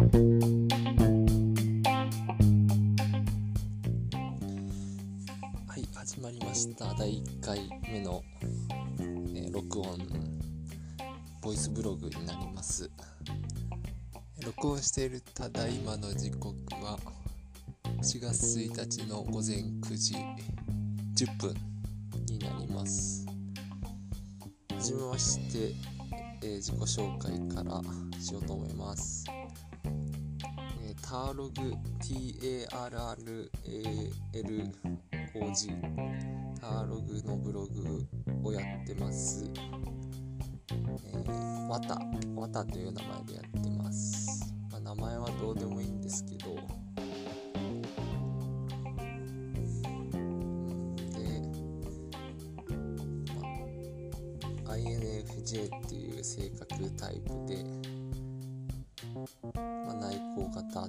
はい、始まりました。第1回目の、録音ボイスブログになります。録音しているただいまの時刻は4月1日の午前9時10分になります。はじめまして、自己紹介からしようと思います。ターログ TARRALOG ターログのブログをやってます。ワタという名前でやってます。まあ、名前はどうでもいいんですけど。で、INFJ っていう性格タイプで、内向型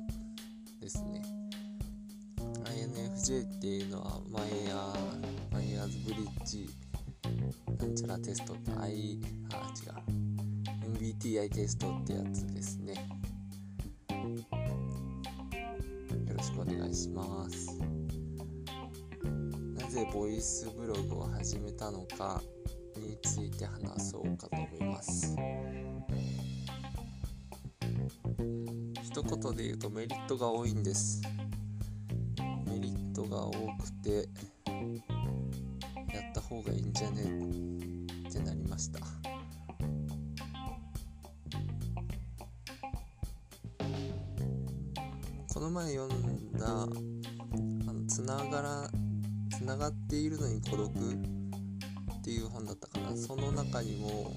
ですね。 INFJ っていうのはマイヤーズブリッジなんちゃらテストってMBTI テストってやつですね。よろしくお願いします。なぜボイスブログを始めたのかについて話そうかと思います。一言で言うとメリットが多いんです。メリットが多くてやった方がいいんじゃねってなりました。この前読んだつながっているのに孤独っていう本だったかな。その中にも、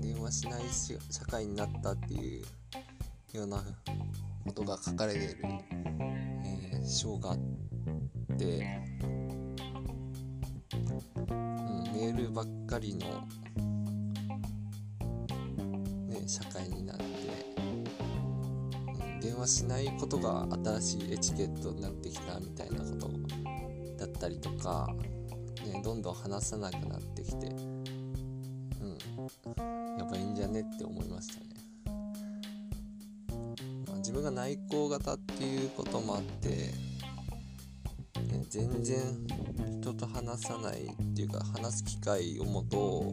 電話しない社会になったっていうようなことが書かれている、章があって、メールばっかりの、社会になって、電話しないことが新しいエチケットになってきたみたいなことだったりとか、どんどん話さなくなってきてやっぱいいんじゃねって思いましたね。自分が内向型っていうこともあって、全然人と話さないっていうか話す機会を持と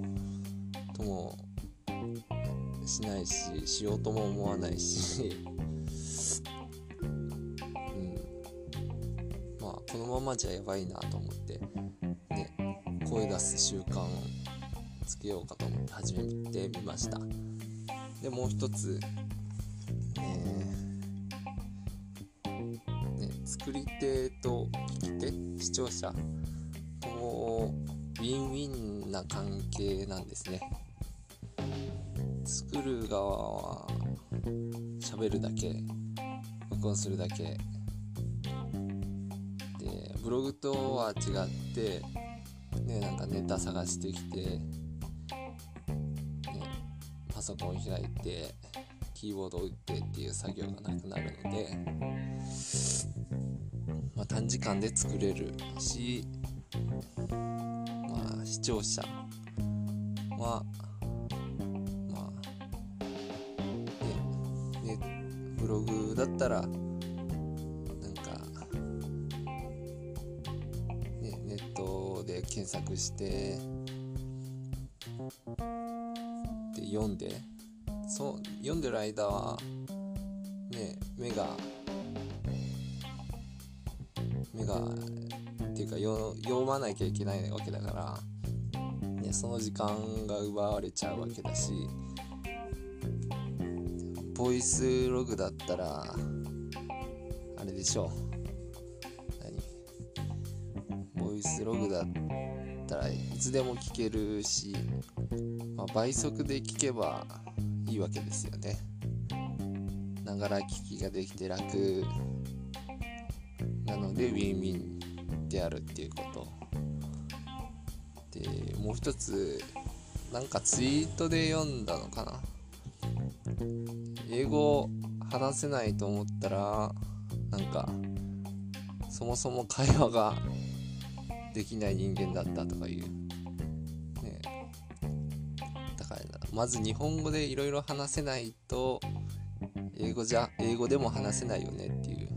うともしないし、しようとも思わないし、このままじゃやばいなと思って、声出す習慣をつけようかと思って始めてみました。でもう一つ、作り手と聞き手、視聴者ともウィンウィンな関係なんですね。作る側は喋るだけ、録音するだけで、ブログとは違って、なんかネタ探してきてパソコン開いてキーボードを打ってっていう作業がなくなるので、短時間で作れるし、視聴者はブログだったらなんか、ネットで検索して読んでる間は、目がっていうか読まなきゃいけないわけだから、その時間が奪われちゃうわけだし、ボイスログだったらあれでしょう。ボイスログだったらいつでも聞けるし、倍速で聞けばいいわけですよね。ながら聞きができて楽なのでウィンウィンであるっていうことで、もう一つなんかツイートで読んだのかな。英語話せないと思ったらなんかそもそも会話ができない人間だったとかいうまず日本語でいろいろ話せないと英語でも話せないよねっていう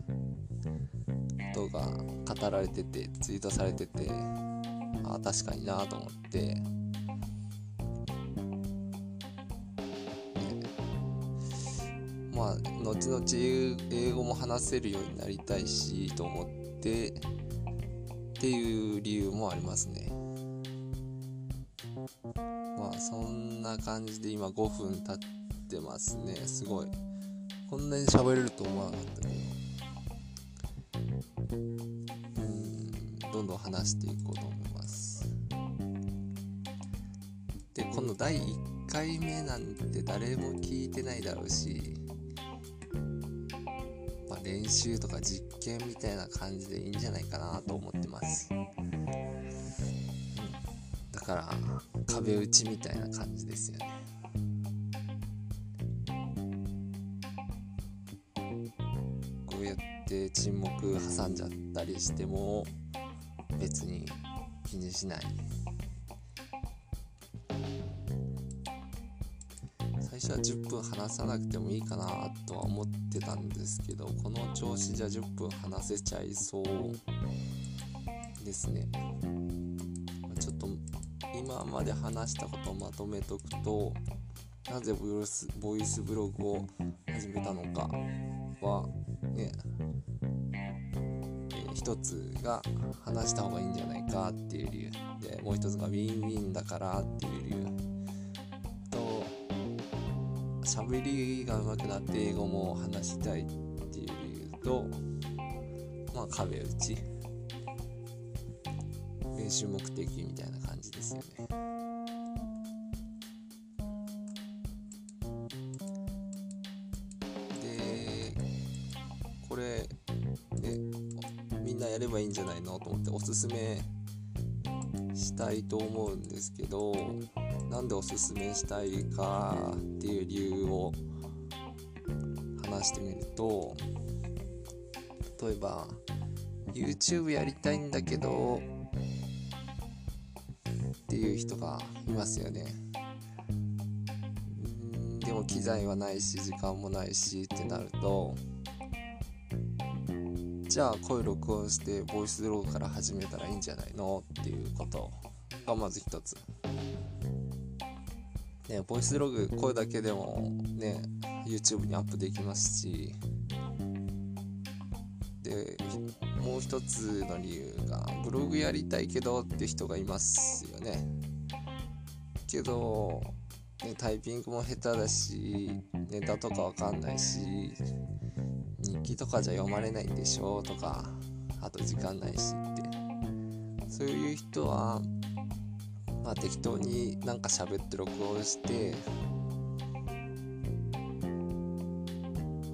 ことが語られてて、ツイートされてて、ああ確かになと思って、まあ後々英語も話せるようになりたいしと思ってっていう理由もありますね。まあそんな感じで今5分経ってますね。すごいこんなに喋れると思わなかったけど、どんどん話していこうと思います。で今度第1回目なんて誰も聞いてないだろうし、まあ、練習とか実験みたいな感じでいいんじゃないかなと思ってます。だから壁打ちみたいな感じですよね。で沈黙挟んじゃったりしても別に気にしない。最初は10分話さなくてもいいかなとは思ってたんですけど、この調子じゃ10分話せちゃいそうですね。ちょっと今まで話したことをまとめとくと、なぜボイスブログを始めたのかはね、一つが話した方がいいんじゃないかっていう理由で、もう一つがウィンウィンだからっていう理由と、喋りが上手くなって英語も話したいっていう理由と、まあ壁打ち練習目的みたいな感じですよね。でこれねやればいいんじゃないのと思っておすすめしたいと思うんですけど、なんでおすすめしたいかっていう理由を話してみると、例えば YouTube やりたいんだけどっていう人がいますよね。でも機材はないし時間もないしってなると、じゃあ声録音してボイスブログから始めたらいいんじゃないのっていうことがまず一つ、ね、ボイスブログ声だけでもね YouTube にアップできますし、でもう一つの理由がブログやりたいけどって人がいますよね。けど、ね、タイピングも下手だしネタとかわかんないし日記とかじゃ読まれないんでしょとか、あと時間ないしって、そういう人は、まあ、適当になんか喋って録音して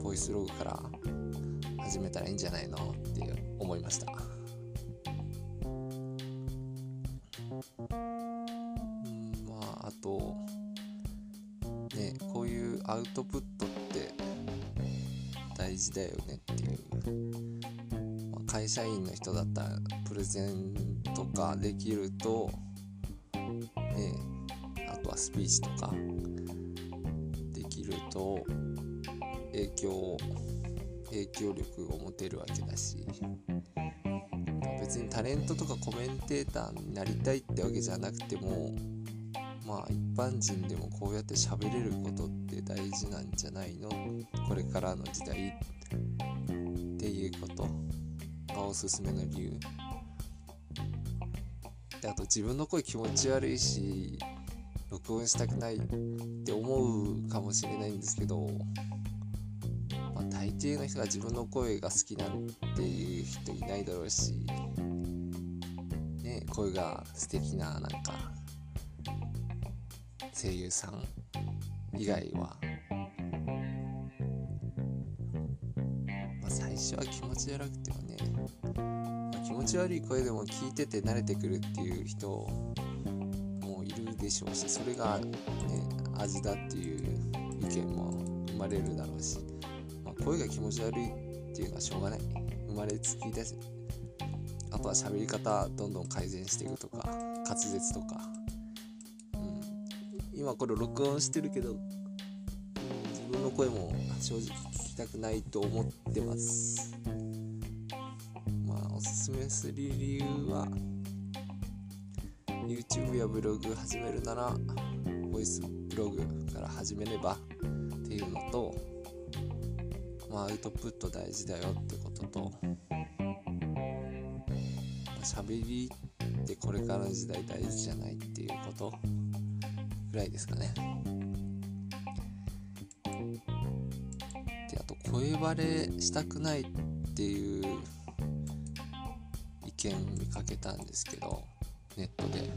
ボイスログから始めたらいいんじゃないのって思いました。まああとね、こういうアウトプットって大事だよねっていう、まあ、会社員の人だったらプレゼンとかできると、ね、あとはスピーチとかできると影響力を持てるわけだし、別にタレントとかコメンテーターになりたいってわけじゃなくても、まあ一般人でもこうやって喋れることって大事なんじゃないの、これからの時代っていうことがおすすめの理由で、あと自分の声気持ち悪いし録音したくないって思うかもしれないんですけど、まあ、大抵の人が自分の声が好きなんていう人いないだろうし、ね、声が素敵ななんか声優さん以外は、まあ、最初は気持ち悪くてもね、まあ、気持ち悪い声でも聞いてて慣れてくるっていう人もいるでしょうし、それが、ね、味だっていう意見も生まれるだろうし、まあ、声が気持ち悪いっていうのはしょうがない、生まれつきです。あとは喋り方どんどん改善していくとか、滑舌とか、今これ録音してるけど自分の声も正直聞きたくないと思ってます。まあおすすめする理由は YouTube やブログ始めるならボイスブログから始めればっていうのと、まあアウトプット大事だよってことと、喋りってこれからの時代大事じゃないっていうことぐらいですかね。で、あと声バレしたくないっていう意見見かけたんですけど、ネットで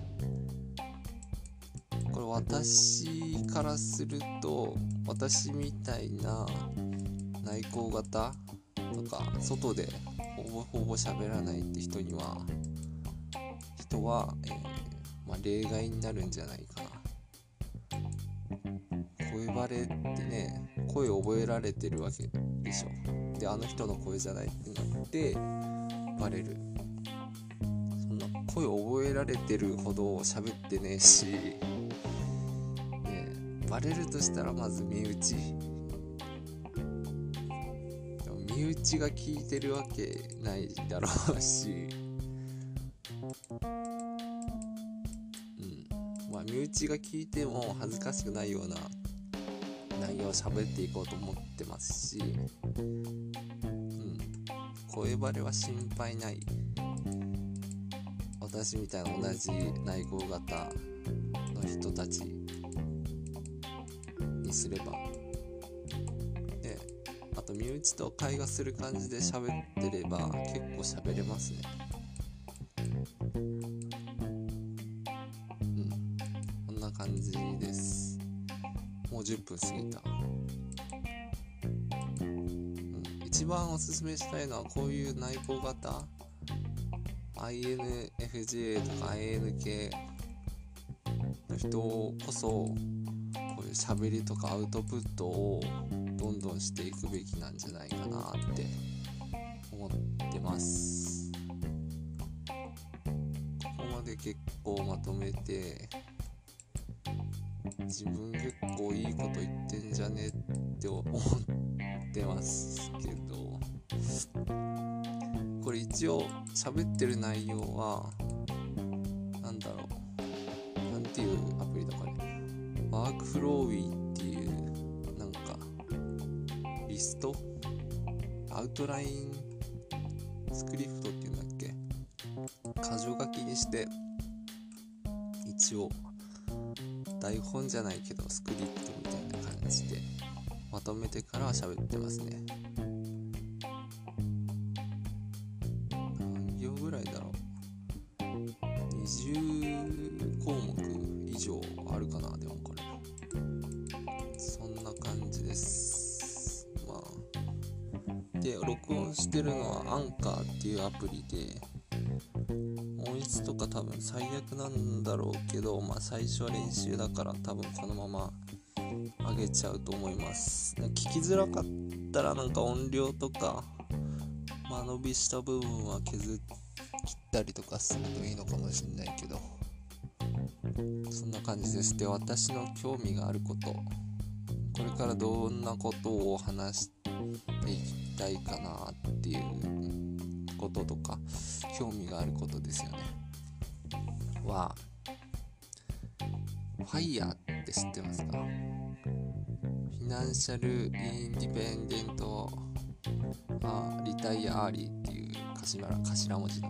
これ私からすると、私みたいな内向型とか外でほぼ喋らないって人は、まあ、例外になるんじゃないかな。声バレってね、声覚えられてるわけでしょ。で、あの人の声じゃないってなってバレる。そんな声覚えられてるほど喋ってねえし、ねえ、バレるとしたらまず身内。身内が聞いてるわけないだろうし、まあ身内が聞いても恥ずかしくないような内容を喋っていこうと思ってますし、声バレは心配ない。私みたいな同じ内向型の人たちにすれば、身内と会話する感じで喋ってれば結構喋れますね。こんな感じです。もう10分過ぎた。一番おすすめしたいのはこういう内向型 INFJ とか INK の人こそこういう喋りとかアウトプットをどんどんしていくべきなんじゃないかなって思ってます。ここまで結構まとめて、自分結構いいこと言ってんじゃねって思ってますけど、これ一応喋ってる内容はなんだろう、なんていうアプリだかね、ワークフローウィーっていうリスト、アウトラインスクリプトっていうんだっけ、箇条書きにして一応台本じゃないけどスクリプトみたいな感じでまとめてから喋ってますね。何行ぐらいだろう、20項目以上あるかな。でもこれそんな感じです。で、録音してるのはアンカーっていうアプリで、音質とか多分最悪なんだろうけど、まあ最初は練習だから多分このまま上げちゃうと思います。聞きづらかったらなんか音量とか間延びした部分は削ったりとかするといいのかもしれないけど、そんな感じです。で、私の興味があること、これからどんなことを話していきたいかなっていうこととか、興味があることですよね。は、FIRE って知ってますか？フィナンシャルインディペンデントリタイアアーリーっていう頭文字の、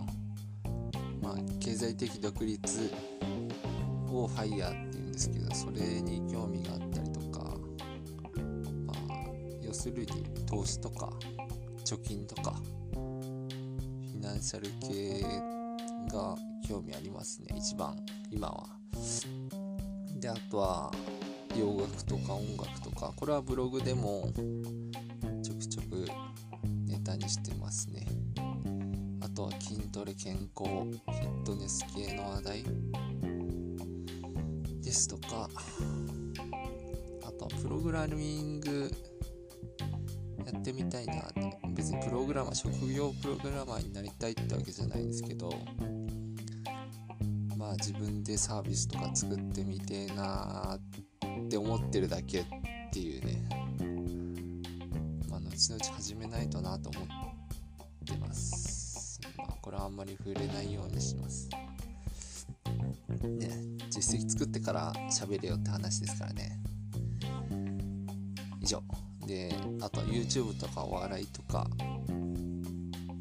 まあ、経済的独立を FIRE っていうんですけど、それに興味があったりとか、要するに投資とか貯金とかフィナンシャル系が興味ありますね、一番今は。で、あとは洋楽とか音楽とか、これはブログでもちょくちょくネタにしてますね。あとは筋トレ、健康、フィットネス系の話題ですとか、あとはプログラミングやってみたいなって、別に職業プログラマーになりたいってわけじゃないんですけど、まあ自分でサービスとか作ってみてえなってるだけっていうね、後々始めないとなと思ってます。これはあんまり触れないようにしますね。実績作ってから喋れよって話ですからね。以上で、あと YouTube とかお笑いとか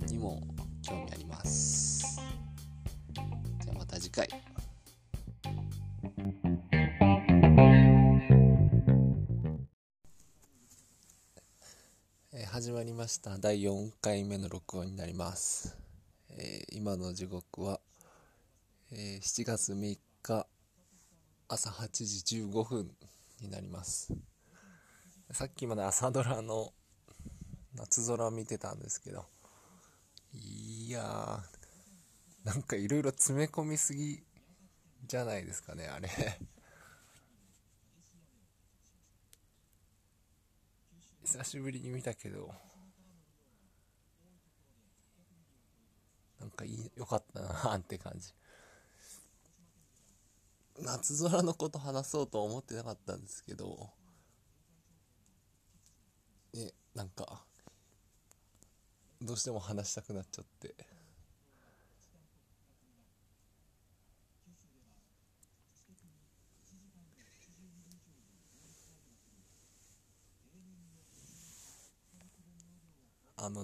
にも興味あります。じゃあまた次回。始まりました。第4回目の録音になります。今の時刻は、7月3日朝8時15分になります。さっきまで朝ドラの夏空を見てたんですけど、いやー、なんかいろいろ詰め込みすぎじゃないですかね、あれ久しぶりに見たけど、なんか良かったなーって感じ。夏空のこと話そうと思ってなかったんですけどね、なんかどうしても話したくなっちゃって、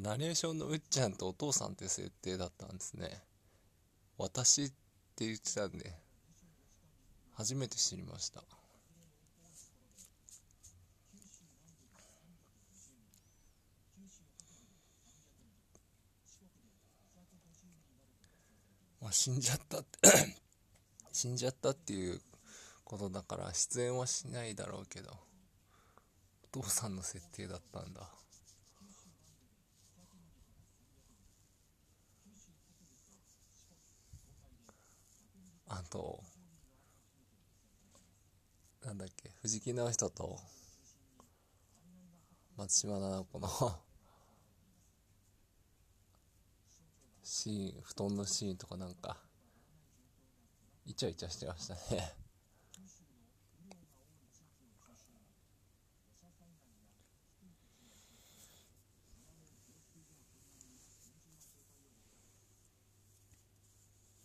ナレーションのうっちゃんとお父さんって設定だったんですね。私って言ってたんで初めて知りました。まあ、死んじゃったって死んじゃったっていうことだから出演はしないだろうけど、お父さんの設定だったんだ。あとなんだっけ、藤木直人と松島菜々子のシーン、布団のシーンとかなんかイチャイチャしてましたね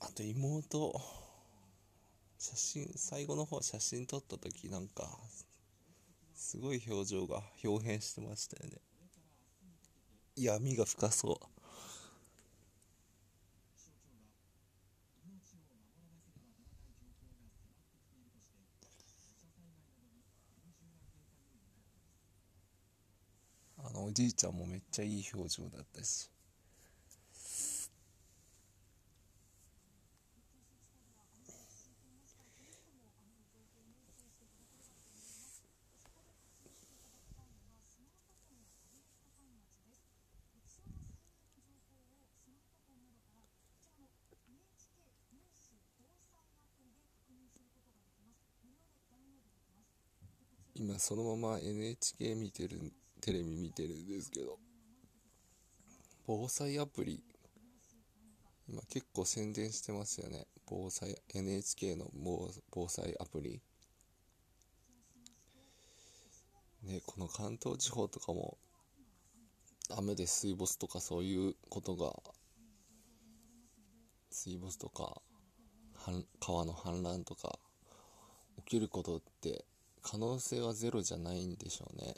あと妹、写真、最後の方写真撮った時なんかすごい表情が表変してましたよね。闇が深そう。おじいちゃんもめっちゃいい表情だったし、今そのまま NHK 見てる、テレビ見てるんですけど、防災アプリ今結構宣伝してますよね。防災 NHK の防災アプリね、この関東地方とかも雨で水没とかそういうことが、水没とか川の氾濫とか起きることって可能性はゼロじゃないんでしょうね。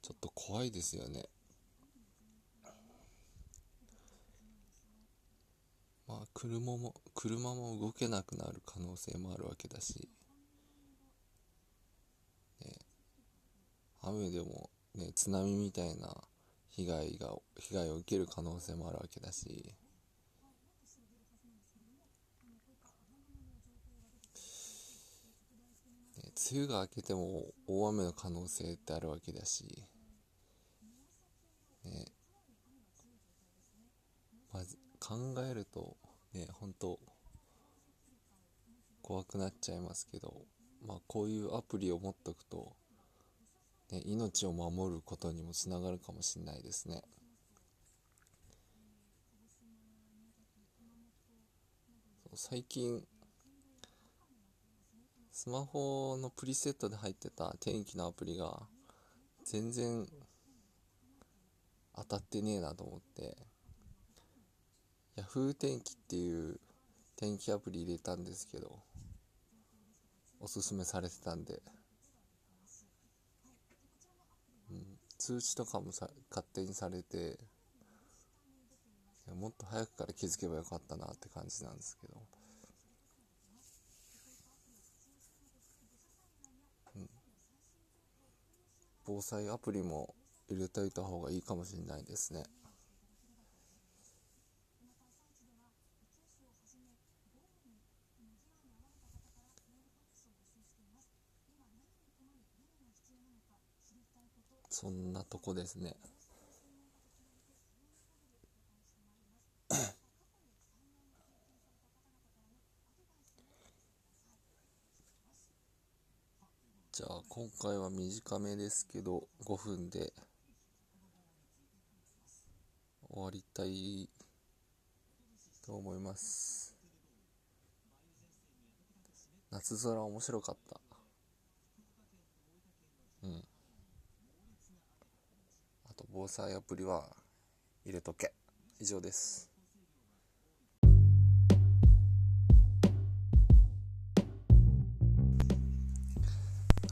ちょっと怖いですよね。まあ車も動けなくなる可能性もあるわけだし、ね、雨でも、ね、津波みたいな被害を受ける可能性もあるわけだし、梅雨が明けても大雨の可能性ってあるわけだし、ね、まず考えるとね、本当怖くなっちゃいますけど、まあ、こういうアプリを持っとくと、ね、命を守ることにもつながるかもしれないですね。最近スマホのプリセットで入ってた天気のアプリが全然当たってねえなと思って、 Yahoo! 天気っていう天気アプリ入れたんですけど、おすすめされてたんで、通知とかも勝手にされて、もっと早くから気づけばよかったなって感じなんですけど、防災アプリも入れておいた方がいいかもしれないですね。そんなとこですね。じゃあ今回は短めですけど5分で終わりたいと思います。夏空面白かった。防災アプリは入れとけ。以上です。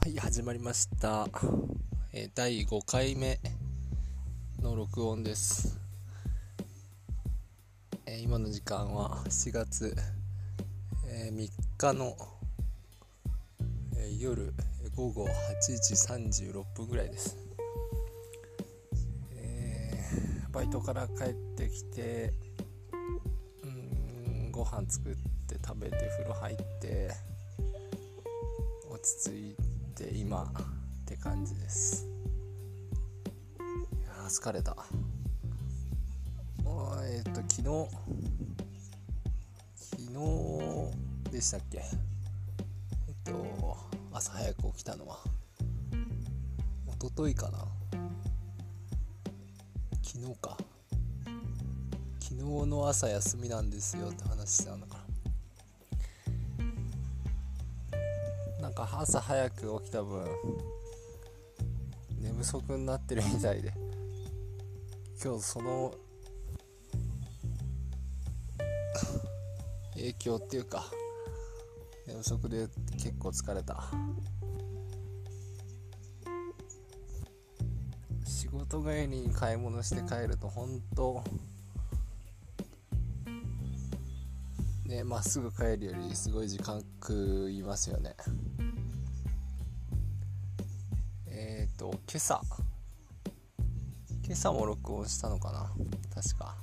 はい、始まりました。第5回目の録音です。今の時間は7月3日の夜午後8時36分ぐらいです。バイトから帰ってきて、ご飯作って食べて風呂入って落ち着いて今って感じです。いや疲れた。昨日でしたっけ、朝早く起きたのは一昨日かな、昨日の朝休みなんですよって話してたんだから、なんか朝早く起きた分寝不足になってるみたいで、今日その影響っていうか寝不足で結構疲れた。仕事帰りに買い物して帰ると本当ね、まっすぐ帰るよりすごい時間食いますよね。今朝も録音したのかな、確か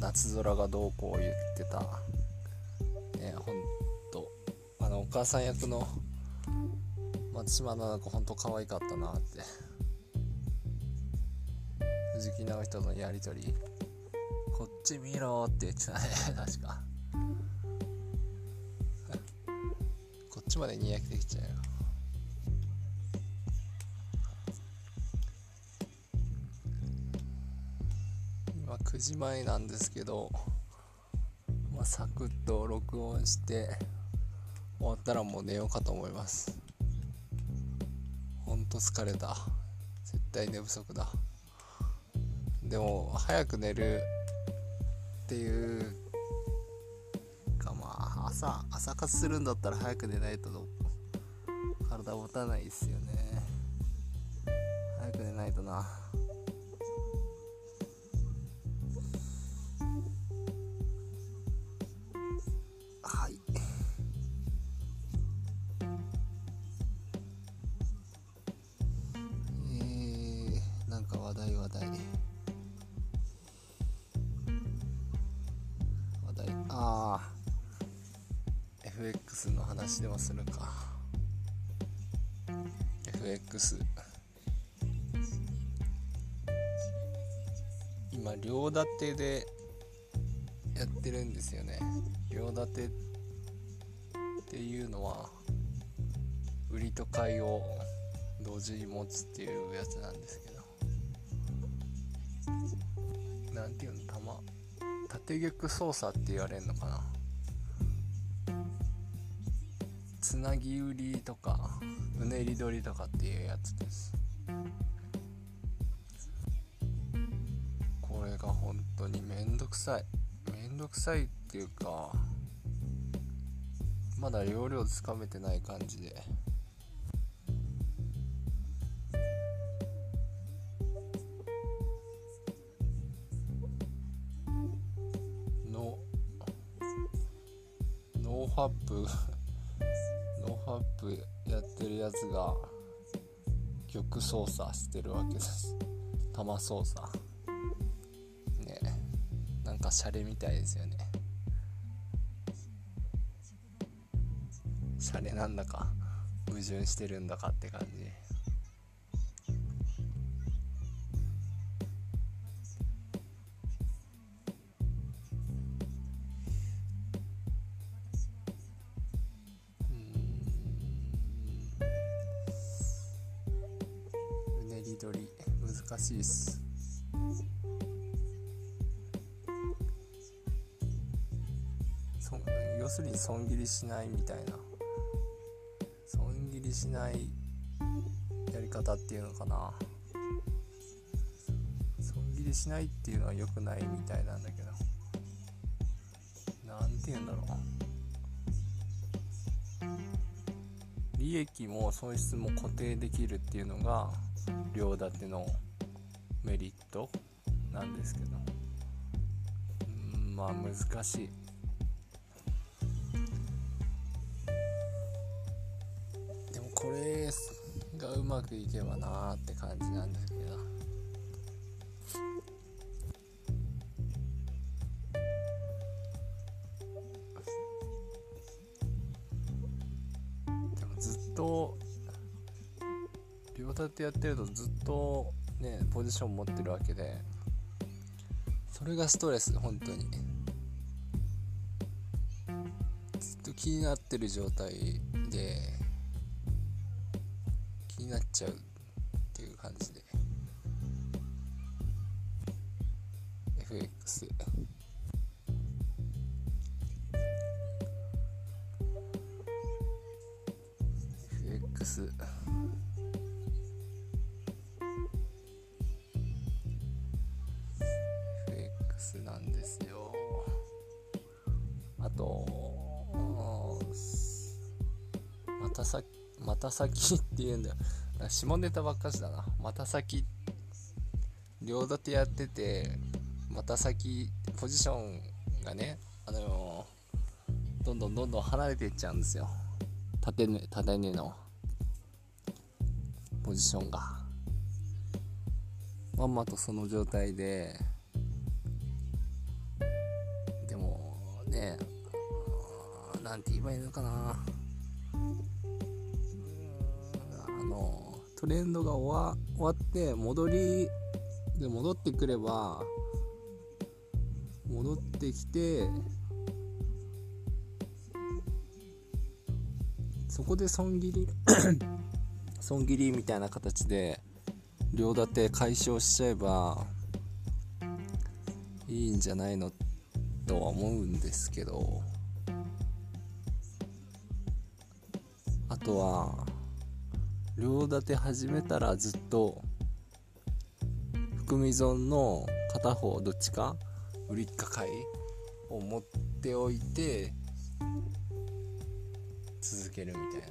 夏空がどうこう言ってたね、ほんとお母さん役の松島菜々子ほんと可愛かったなって。藤木直人のやりとり、こっち見ろって言ってたね確かこっちまでにやけてきちゃうよ。今9時前なんですけど、サクッと録音して終わったらもう寝ようかと思います。ほんと疲れた。絶対寝不足だ。でも早く寝るっていうか、まあ朝活するんだったら早く寝ないと体持たないですよね。早く寝ないとな。はい、なんか話題FX の話でもするか。 FX 今両立てでやってるんですよね。両立てっていうのは売りと買いを同時に持つっていうやつなんですけど、なんていうの、縦玉操作って言われるのかな、つなぎ売りとかうねり取りとかっていうやつです。これが本当にめんどくさいっていうか、まだ要領つかめてない感じで、ノーハップやってるやつが曲操作してるわけです。玉操作ね、なんかシャレみたいですよね。シャレなんだか矛盾してるんだかって感じ。難しいっす。要するに損切りしないみたいな、損切りしないやり方っていうのかな。損切りしないっていうのは良くないみたいなんだけど、なんていうんだろう、利益も損失も固定できるっていうのが両立てのメリットなんですけど、まあ難しい。でもこれがうまくいけばなーって感じなんだけど、でもずっと両立てやってるとずっとね、ポジション持ってるわけで、それがストレス。本当にずっと気になってる状態で気になっちゃうっていう感じで FX なんですよ。あとまた先っていうんだよ。下ネタばっかしだな。また先、両立てやっててまた先、ポジションがね、どんどん離れていっちゃうんですよ。縦根のポジションがまんまとその状態で。なんて言えばいいのかな、トレンドが終わって戻ってきてそこで損切りみたいな形で両立て解消しちゃえばいいんじゃないのとは思うんですけど、あとは両立て始めたらずっと含み損の片方どっちか売りか買いを持っておいて続けるみたいな。い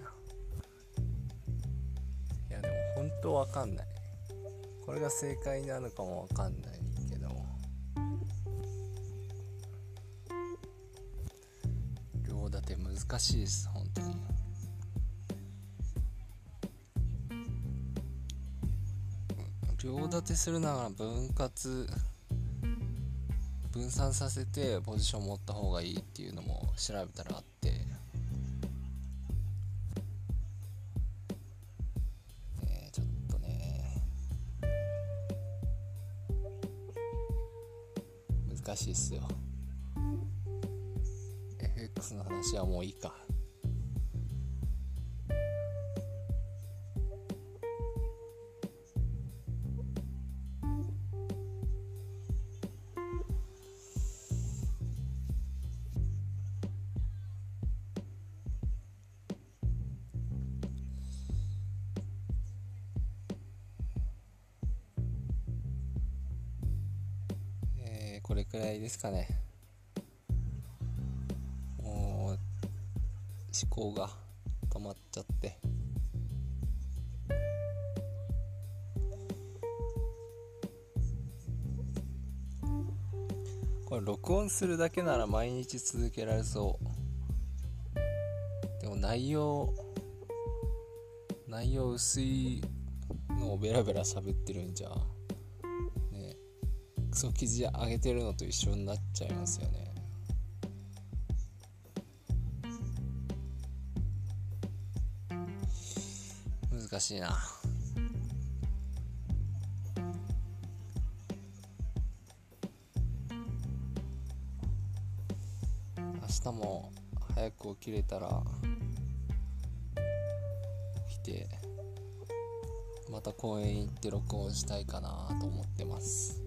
やでも本当わかんない。これが正解なのかもわかんないけど、両立て難しいです。本当に両立てするながら分散させてポジション持った方がいいっていうのも調べたらあって、ちょっとね難しいっすよ。 FX の話はもういいか。これくらいですかね。もう思考が止まっちゃって、これ録音するだけなら毎日続けられそう。でも内容薄いのをベラベラ喋ってるんじゃね、クソ記事上げてるのと一緒になっちゃいますよね。難しいな。明日も早く起きれたら起きてまた公園行って録音したいかなと思ってます。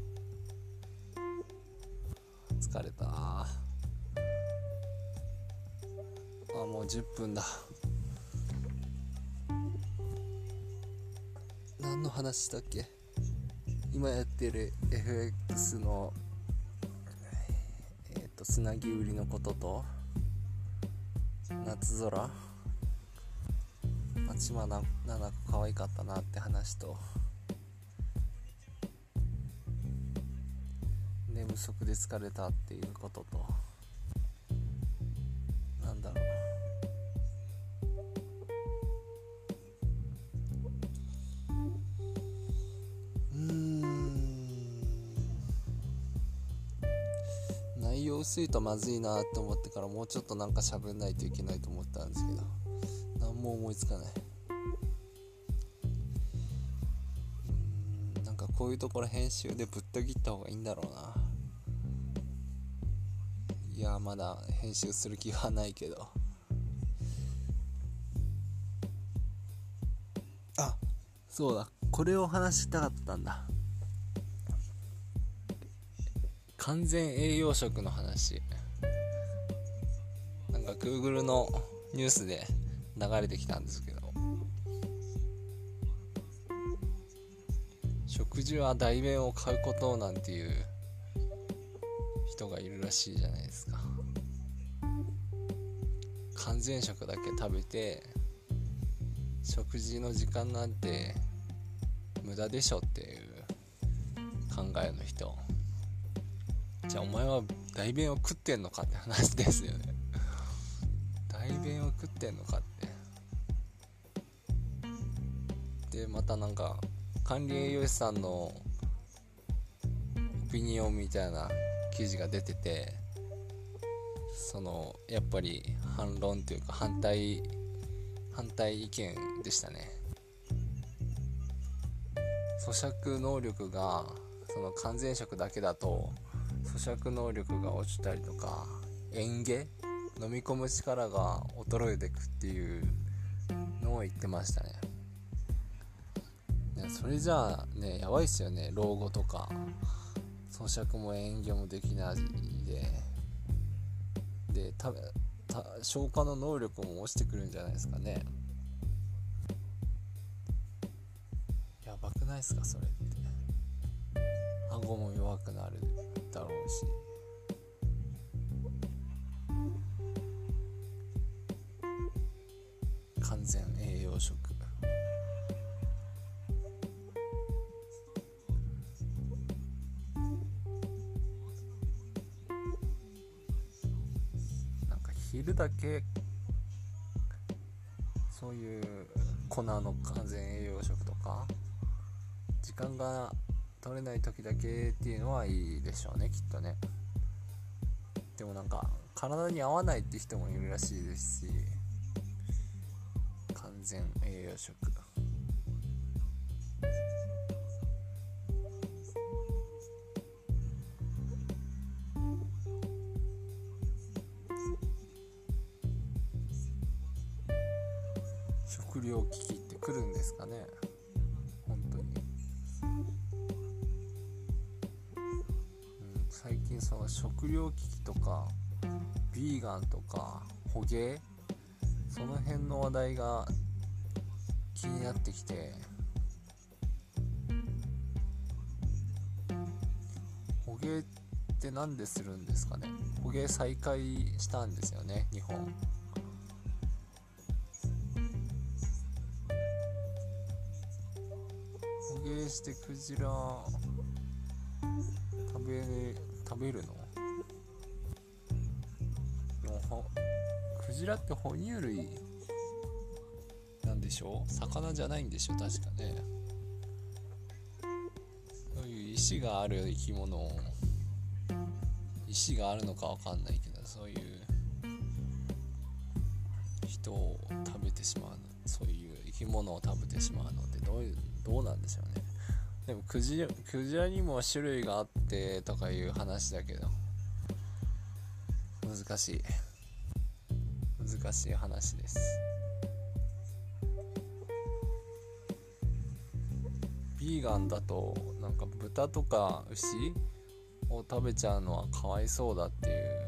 疲れたな。あ、もう10分だ。何の話したっけ。今やってる FX のつなぎ売りのことと夏空、松島菜々子可愛かったなって話と、寝不足で疲れたっていうことと、なんだろう、薄いとまずいなって思ってからもうちょっとなんか喋んないといけないと思ったんですけど、何も思いつかない。なんかこういうところ編集でぶった切った方がいいんだろうな。いやまだ編集する気はないけど。あ、そうだ、これを話したかったんだ。完全栄養食の話、なんか Google のニュースで流れてきたんですけど、食事は代弁を買うことなんていう人がいるらしいじゃないですか。完全食だけ食べて食事の時間なんて無駄でしょっていう考えの人。じゃあお前は代弁を食ってんのかって話ですよね。代弁を食ってんのかって。でまたなんか管理栄養士さんのオピニオンみたいな記事が出てて、そのやっぱり反論というか反対意見でしたね。咀嚼能力がその完全食だけだと咀嚼能力が落ちたりとか、嚥下、飲み込む力が衰えていくっていうのを言ってましたね。それじゃあね、やばいっすよね。老後とか咀嚼も嚥下もできないで、消化の能力も落ちてくるんじゃないですかね。やばくないっすかそれって。顎も弱くなるだろうし、完全栄養食。なんか昼だけそういう粉の完全栄養食とか、時間が取れない時だけっていうのはいいでしょうね、きっとね。でもなんか体に合わないって人もいるらしいですし、完全栄養食。食糧危機って来るんですかね。最近その食糧危機とかビーガンとか捕鯨、その辺の話題が気になってきて、捕鯨っってなんでするんですかね。捕鯨再開したんですよね、日本。捕鯨してクジラ食べるの？クジラって哺乳類なんでしょう？魚じゃないんでしょ、確かね。そういう意志がある生き物を、意志があるのかわかんないけど、そういう人を食べてしまう、そういう生き物を食べてしまうのってどうなんでしょうね。でもクジラにも種類があってとかいう話だけど、難しい話です。ビーガンだとなんか豚とか牛を食べちゃうのはかわいそうだっていう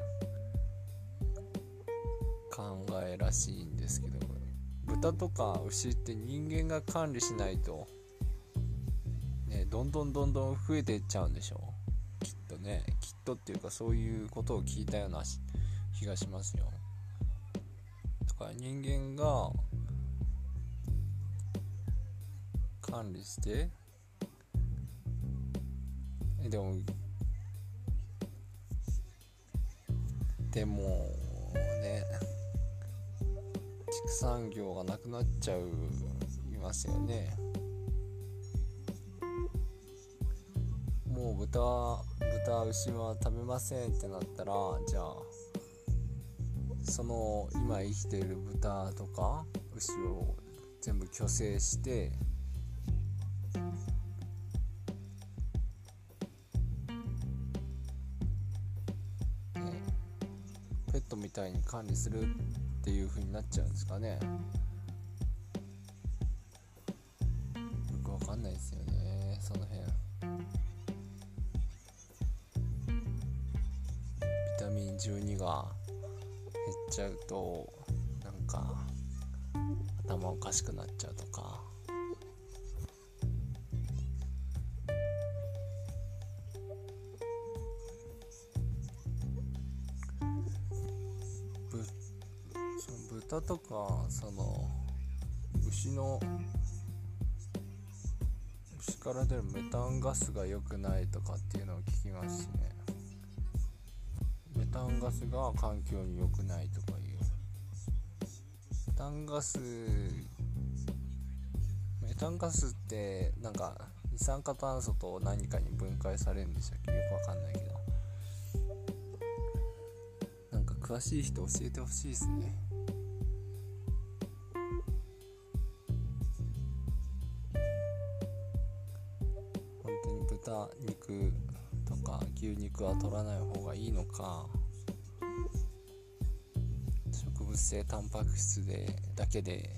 考えらしいんですけど、豚とか牛って人間が管理しないとどんどん増えていっちゃうんでしょう、きっとね。きっとっていうか、そういうことを聞いたような気がしますよ。だから人間が管理して、でもね、畜産業がなくなっちゃいますよね。もう豚牛は食べませんってなったら、じゃあその今生きている豚とか牛を全部去勢して、ね、ペットみたいに管理するっていう風になっちゃうんですかね。よくわかんないですよね、その辺。12が減っちゃうと、なんか頭おかしくなっちゃうとか、豚とかその牛から出るメタンガスが良くないとかっていうのを聞きますしね。メタンガスが環境に良くないとかいう、メタンガスってなんか二酸化炭素と何かに分解されるんでしたっけ、よくわかんないけど、なんか詳しい人教えてほしいですね。本当に豚肉とか牛肉は取らない方がいいのか、植物性タンパク質でだけで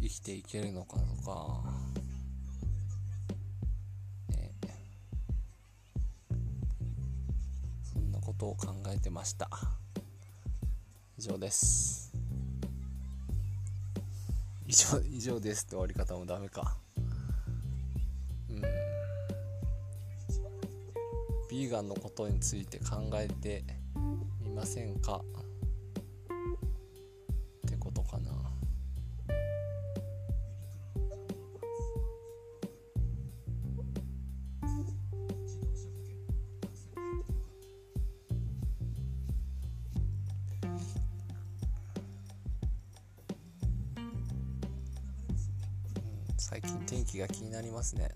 生きていけるのかとか、ね、そんなことを考えてました。以上です。以上ですって終わり方もダメか。ビーガンのことについて考えてみませんかってことかな。最近天気が気になりますね。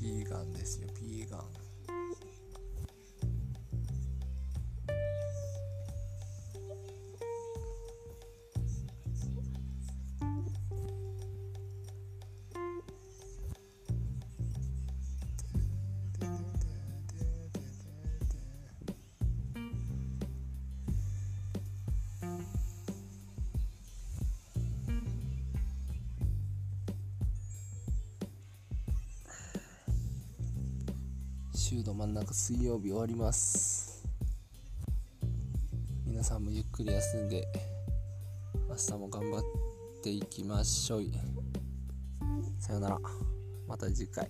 ビーガンですよ、ビーガン。週の真ん中水曜日終わります。皆さんもゆっくり休んで明日も頑張っていきましょう。さよなら、また次回。